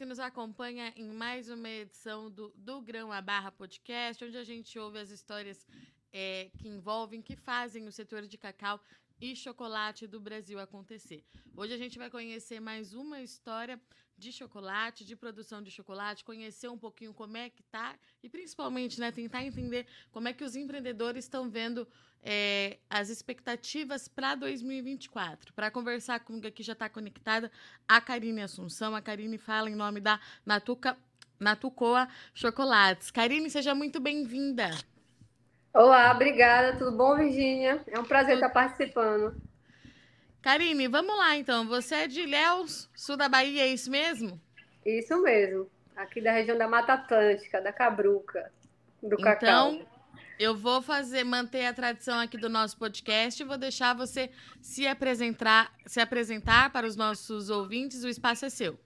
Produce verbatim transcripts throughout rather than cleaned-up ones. que nos acompanha em mais uma edição do Do Grão à Barra Podcast, onde a gente ouve as histórias é, que envolvem, que fazem o setor de cacau e chocolate do Brasil acontecer. Hoje a gente vai conhecer mais uma história de chocolate, de produção de chocolate, conhecer um pouquinho como é que tá e principalmente, né, tentar entender como é que os empreendedores estão vendo é, as expectativas para dois mil e vinte e quatro. Para conversar comigo aqui já está conectada a Karine Assunção. A Karine fala em nome da Natuca, Natucoa Chocolates. Karine, seja muito bem-vinda. Olá, obrigada. Tudo bom, Virgínia? É um prazer estar participando. Karine, vamos lá, então. Você é de Ilhéus, sul da Bahia, é isso mesmo? Isso mesmo. Aqui da região da Mata Atlântica, da Cabruca, do então, cacau. Então, eu vou fazer, manter a tradição aqui do nosso podcast e vou deixar você se apresentar, se apresentar para os nossos ouvintes. O espaço é seu.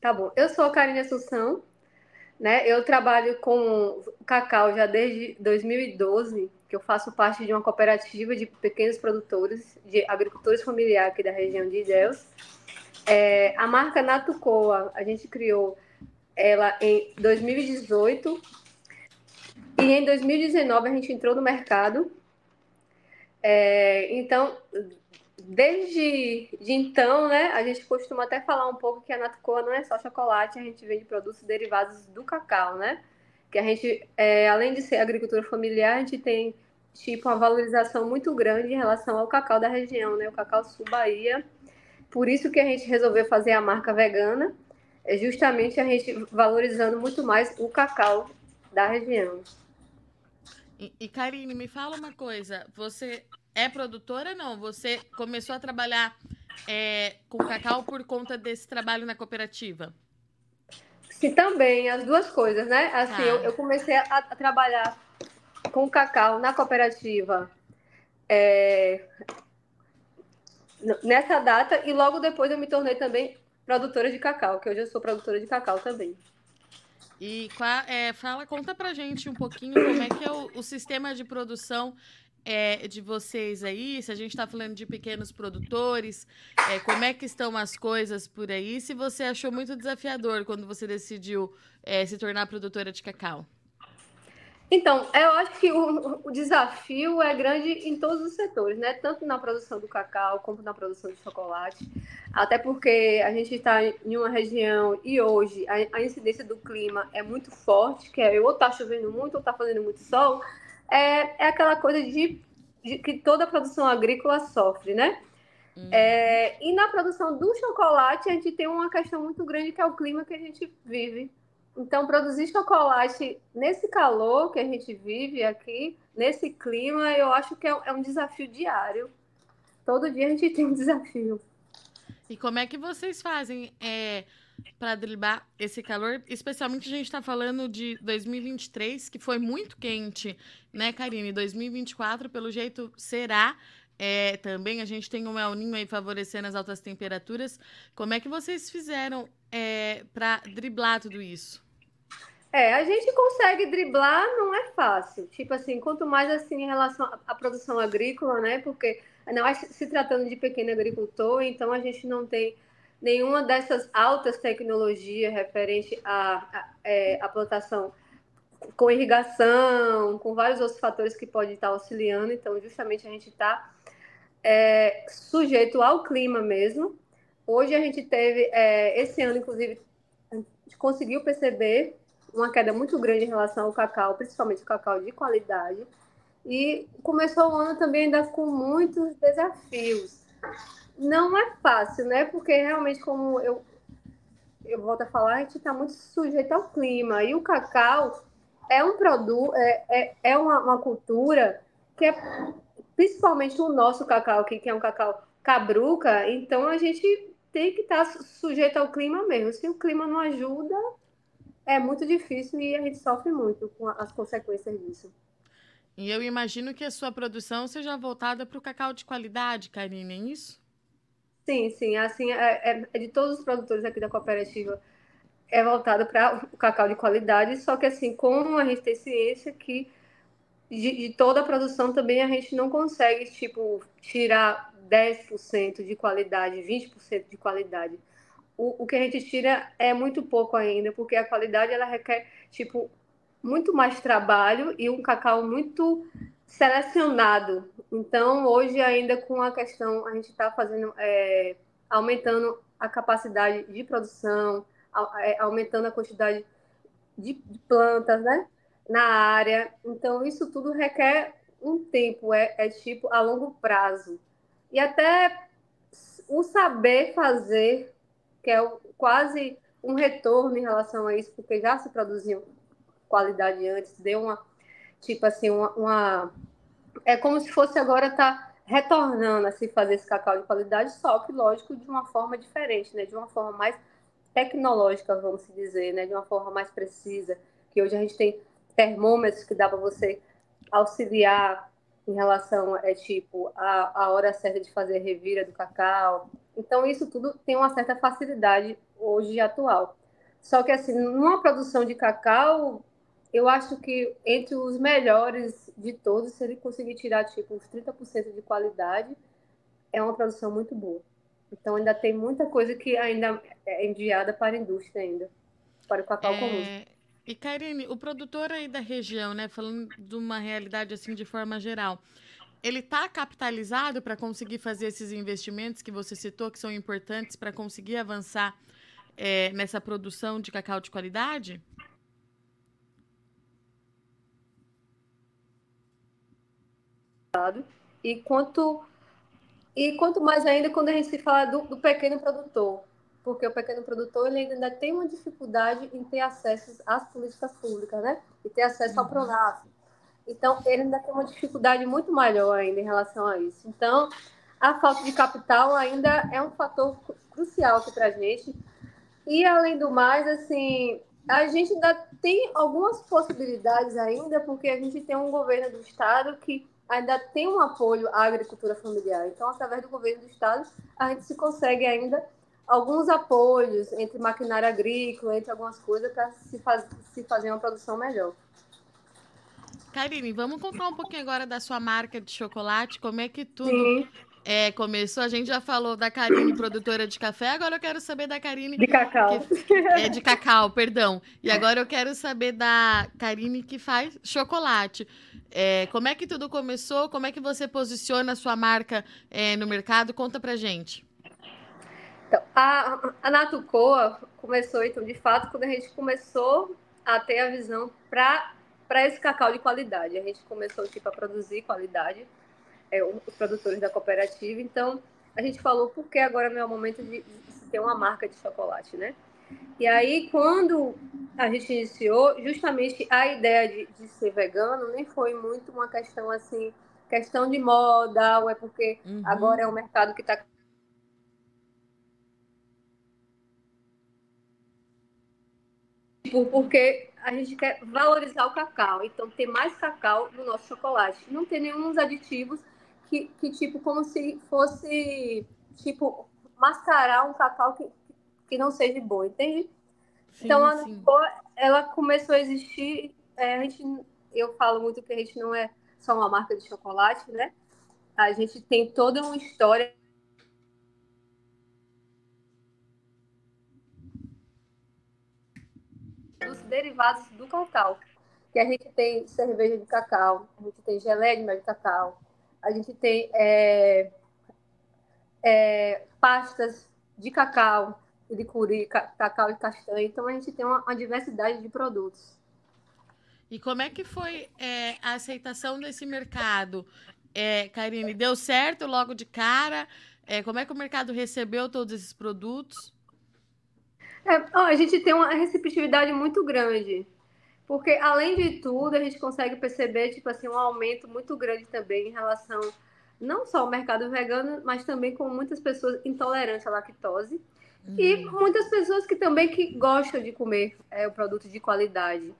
Tá bom. Eu sou a Karine Assunção. Né? Eu trabalho com cacau já desde dois mil e doze, que eu faço parte de uma cooperativa de pequenos produtores, de agricultores familiares aqui da região de Ilhéus. É, a marca Natucoa, a gente criou ela em dois mil e dezoito e em dois mil e dezenove a gente entrou no mercado. É, então, desde de então, né, a gente costuma até falar um pouco que a Natucoa não é só chocolate, a gente vende produtos derivados do cacau, né? Que a gente, é, além de ser agricultura familiar, a gente tem tipo uma valorização muito grande em relação ao cacau da região, né? O cacau Sul-Bahia. Por isso que a gente resolveu fazer a marca vegana, é justamente a gente valorizando muito mais o cacau da região. E, e Karine, me fala uma coisa, você... é produtora, não? Você começou a trabalhar é, com cacau por conta desse trabalho na cooperativa? Sim, também, as duas coisas, né? Assim, ah. eu, eu comecei a, a trabalhar com cacau na cooperativa é, nessa data e logo depois eu me tornei também produtora de cacau, que hoje eu sou produtora de cacau também. E é, fala, conta pra gente um pouquinho como é que é o, o sistema de produção É, de vocês aí, se a gente está falando de pequenos produtores, é, como é que estão as coisas por aí, se você achou muito desafiador quando você decidiu é, se tornar produtora de cacau? Então, eu acho que o, o desafio é grande em todos os setores, né? Tanto na produção do cacau, como na produção de chocolate, até porque a gente está em uma região e hoje a, a incidência do clima é muito forte, que é ou está chovendo muito ou está fazendo muito sol. É, é aquela coisa de, de que toda a produção agrícola sofre, né? Uhum. É, e na produção do chocolate, a gente tem uma questão muito grande que é o clima que a gente vive. Então, produzir chocolate nesse calor que a gente vive aqui, nesse clima, eu acho que é, é um desafio diário. Todo dia a gente tem um desafio. E como é que vocês fazem é, para driblar esse calor? Especialmente a gente está falando de dois mil e vinte e três, que foi muito quente, né, Karine? dois mil e vinte e quatro, pelo jeito, será é, também. A gente tem um El Niño aí favorecendo as altas temperaturas. Como é que vocês fizeram é, para driblar tudo isso? É, a gente consegue driblar, não é fácil. Tipo assim, quanto mais assim em relação à produção agrícola, né? Porque nós, se tratando de pequeno agricultor, então a gente não tem nenhuma dessas altas tecnologias referente à, à, à plantação com irrigação, com vários outros fatores que podem estar auxiliando. Então, justamente, a gente está é, sujeito ao clima mesmo. Hoje, a gente teve, é, esse ano, inclusive, a gente conseguiu perceber uma queda muito grande em relação ao cacau, principalmente o cacau de qualidade. E começou o ano também ainda com muitos desafios. Não é fácil, né? Porque realmente, como eu, eu volto a falar, a gente está muito sujeito ao clima. E o cacau é um produto, é, é, é uma, uma cultura que é principalmente o nosso cacau aqui, que é um cacau cabruca. Então, a gente tem que estar tá sujeito ao clima mesmo. Se o clima não ajuda, é muito difícil e a gente sofre muito com as consequências disso. E eu imagino que a sua produção seja voltada para o cacau de qualidade, Karine, é isso? Sim, sim. Assim, é, é de todos os produtores aqui da cooperativa, é voltada para o cacau de qualidade, só que assim, como a gente tem ciência que de, de toda a produção também a gente não consegue, tipo, tirar dez por cento de qualidade, vinte por cento de qualidade. o, o que a gente tira é muito pouco ainda, porque a qualidade ela requer tipo muito mais trabalho e um cacau muito selecionado. Então, hoje ainda com a questão, a gente está fazendo, é, aumentando a capacidade de produção, aumentando a quantidade de plantas, né, na área. Então, isso tudo requer um tempo, é, é tipo a longo prazo. E até o saber fazer, que é quase um retorno em relação a isso, porque já se produziu qualidade antes, deu uma, tipo assim, uma... uma... é como se fosse agora tá retornando a se fazer esse cacau de qualidade, só que, lógico, de uma forma diferente, né? De uma forma mais tecnológica, vamos dizer, né? De uma forma mais precisa, que hoje a gente tem termômetros que dá para você auxiliar em relação é, tipo, a, a hora certa de fazer a revira do cacau. Então, isso tudo tem uma certa facilidade hoje atual. Só que, assim, numa produção de cacau, eu acho que entre os melhores de todos, se ele conseguir tirar tipo, uns trinta por cento de qualidade, é uma produção muito boa. Então, ainda tem muita coisa que ainda é enviada para a indústria ainda, para o cacau é... comum. E, Karine, o produtor aí da região, né, falando de uma realidade assim de forma geral, ele está capitalizado para conseguir fazer esses investimentos que você citou, que são importantes para conseguir avançar é, nessa produção de cacau de qualidade? E quanto, e quanto mais ainda quando a gente se fala do, do pequeno produtor, porque o pequeno produtor ele ainda tem uma dificuldade em ter acesso às políticas públicas, né? E ter acesso ao Pronaf. Então, ele ainda tem uma dificuldade muito maior ainda em relação a isso. Então, a falta de capital ainda é um fator crucial aqui para a gente. E, além do mais, assim, a gente ainda tem algumas possibilidades ainda, porque a gente tem um governo do Estado que ainda tem um apoio à agricultura familiar. Então, através do governo do Estado, a gente se consegue ainda alguns apoios entre maquinária agrícola, entre algumas coisas, para se, faz, se fazer uma produção melhor. Karine, vamos contar um pouquinho agora da sua marca de chocolate, como é que tudo é, começou. A gente já falou da Karine, produtora de café, agora eu quero saber da Karine... De cacau. Que, é, de cacau, perdão. E agora eu quero saber da Karine que faz chocolate. É, como é que tudo começou? Como é que você posiciona a sua marca é, no mercado? Conta pra gente. Então, a, a Natucoa começou, então, de fato, quando a gente começou a ter a visão para esse cacau de qualidade. A gente começou tipo, a produzir qualidade, é, os produtores da cooperativa. Então, a gente falou, por que agora não é o momento de, de ter uma marca de chocolate, né? E aí, quando a gente iniciou, justamente a ideia de, de ser vegano nem foi muito uma questão assim, questão de moda, ou é porque uhum. agora é um mercado que está... Porque a gente quer valorizar o cacau, então ter mais cacau no nosso chocolate. Não tem nenhum aditivos que, que tipo, como se fosse, tipo, mascarar um cacau que, que não seja bom, entende? Sim, então, a Natucoa, ela começou a existir, é, a gente, eu falo muito que a gente não é só uma marca de chocolate, né? A gente tem toda uma história... dos derivados do cacau, que a gente tem cerveja de cacau, a gente tem geleia de mel de cacau, a gente tem é, é, pastas de cacau, de curi, cacau e castanha, então a gente tem uma, uma diversidade de produtos. E como é que foi é, a aceitação desse mercado? É, Karine, deu certo logo de cara? É, como é que o mercado recebeu todos esses produtos? É, a gente tem uma receptividade muito grande, porque, além de tudo, a gente consegue perceber tipo assim, um aumento muito grande também em relação, não só ao mercado vegano, mas também com muitas pessoas intolerantes à lactose uhum. e muitas pessoas que também que gostam de comer é, o produto de qualidade.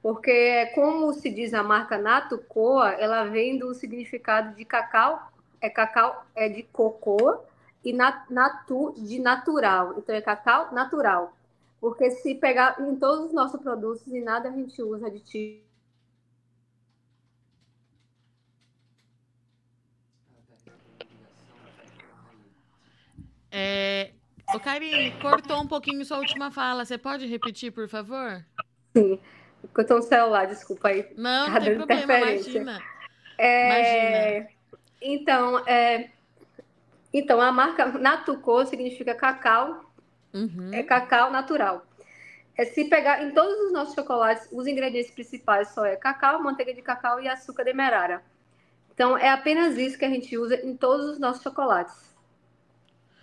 Porque, como se diz a marca Natucoa, ela vem do significado de cacau, é cacau é de cocô, e natu, de natural, então é cacau natural, porque se pegar em todos os nossos produtos e nada a gente usa aditivo. É, Ô, Karine, cortou um pouquinho sua última fala. Você pode repetir, por favor? Sim. Cortou o celular, desculpa aí. Não, não tem problema, imagina. É... imagina. Então, é... então, a marca Natucoa significa cacau, uhum. é cacau natural. É, se pegar em todos os nossos chocolates, os ingredientes principais só é cacau, manteiga de cacau e açúcar demerara. Então, é apenas isso que a gente usa em todos os nossos chocolates.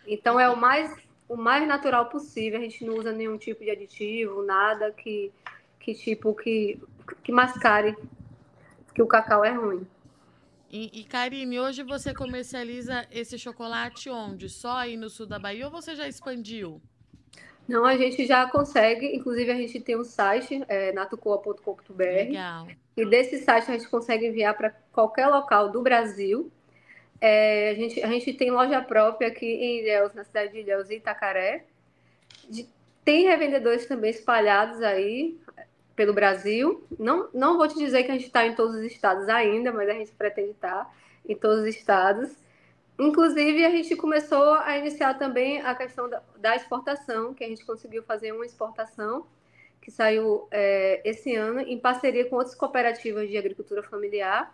Então, é o mais, o mais natural possível. A gente não usa nenhum tipo de aditivo, nada que, que, tipo, que, que mascare que o cacau é ruim. E, e, Karine, hoje você comercializa esse chocolate onde? Só aí no sul da Bahia ou você já expandiu? Não, a gente já consegue, inclusive a gente tem um site, é, natucoa ponto com ponto b r. Legal. E desse site a gente consegue enviar para qualquer local do Brasil. É, a, gente, a gente tem loja própria aqui em Ilhéus, na cidade de Ilhéus e Itacaré. De, tem revendedores também espalhados aí pelo Brasil. Não, não vou te dizer que a gente está em todos os estados ainda, mas a gente pretende estar em todos os estados. Inclusive, a gente começou a iniciar também a questão da, da exportação, que a gente conseguiu fazer uma exportação, que saiu é, esse ano, em parceria com outras cooperativas de agricultura familiar.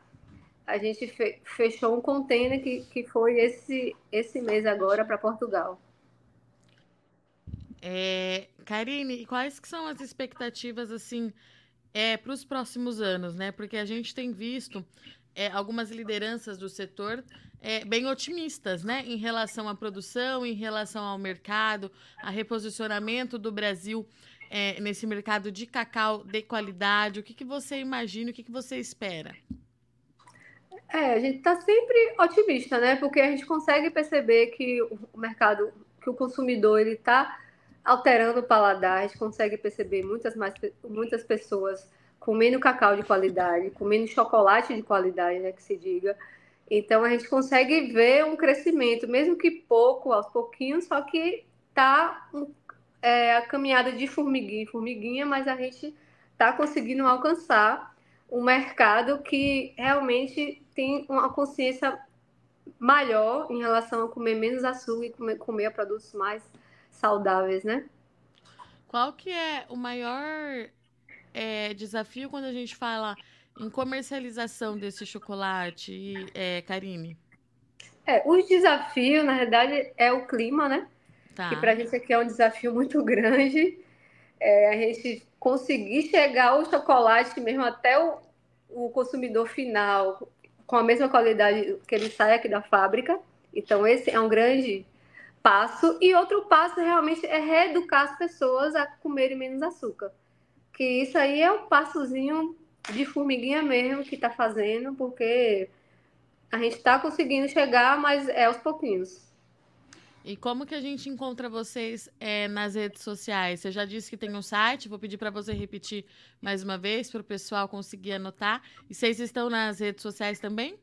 A gente fe, fechou um container que, que foi esse, esse mês agora para Portugal. É, Karine, e quais que são as expectativas assim, é, para os próximos anos, né? Porque a gente tem visto... É, algumas lideranças do setor é, bem otimistas, né, em relação à produção, em relação ao mercado, a reposicionamento do Brasil é, nesse mercado de cacau de qualidade. O que, que você imagina, o que, que você espera? É, a gente está sempre otimista, né, porque a gente consegue perceber que o mercado, que o consumidor ele está alterando o paladar, a gente consegue perceber muitas, mais, muitas pessoas comendo cacau de qualidade, comendo chocolate de qualidade, né, que se diga. Então, a gente consegue ver um crescimento, mesmo que pouco, aos pouquinhos, só que está é, a caminhada de formiguinha em formiguinha, mas a gente está conseguindo alcançar um mercado que realmente tem uma consciência maior em relação a comer menos açúcar e comer, comer produtos mais saudáveis, né? Qual que é o maior... É, desafio quando a gente fala em comercialização desse chocolate, é, Karine? É, o desafio, na verdade, é o clima, né? Tá. Que pra gente aqui é um desafio muito grande. É, a gente conseguir chegar ao chocolate mesmo até o, o consumidor final, com a mesma qualidade que ele sai aqui da fábrica. Então, esse é um grande passo. E outro passo, realmente, é reeducar as pessoas a comerem menos açúcar. Que isso aí é um passozinho de formiguinha mesmo que está fazendo, porque a gente está conseguindo chegar, mas é aos pouquinhos. E como que a gente encontra vocês é, nas redes sociais? Você já disse que tem um site, vou pedir para você repetir mais uma vez, para o pessoal conseguir anotar. E vocês estão nas redes sociais também?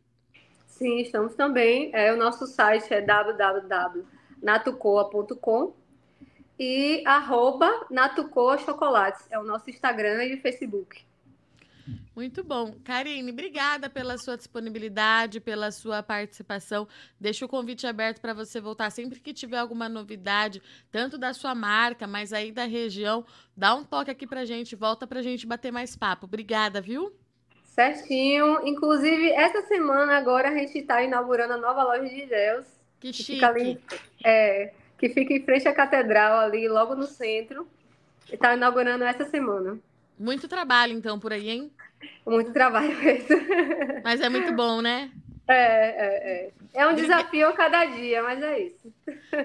Sim, estamos também. É, o nosso site é w w w ponto natucoa ponto com. E arroba Natucoa Chocolates, é o nosso Instagram e Facebook. Muito bom. Karine, obrigada pela sua disponibilidade, pela sua participação. Deixo o convite aberto para você voltar sempre que tiver alguma novidade, tanto da sua marca, mas aí da região. Dá um toque aqui para a gente, volta para a gente bater mais papo. Obrigada, viu? Certinho. Inclusive, essa semana agora a gente está inaugurando a nova loja de Ilhéus. Que, que chique. Fica ali, é... que fica em frente à catedral ali, logo no centro, e está inaugurando essa semana. Muito trabalho, então, por aí, hein? Muito trabalho mesmo. Mas é muito bom, né? É, é, é. É um Obriga... desafio a cada dia, mas é isso.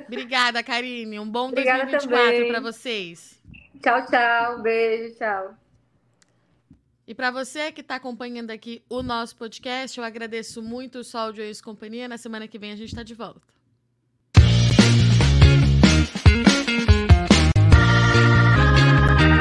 Obrigada, Karine. Um bom Obrigada dois mil e vinte e quatro para vocês. Tchau, tchau. Beijo, tchau. E para você que está acompanhando aqui o nosso podcast, eu agradeço muito o Sol de Ois Companhia. Na semana que vem a gente está de volta. We'll be right back.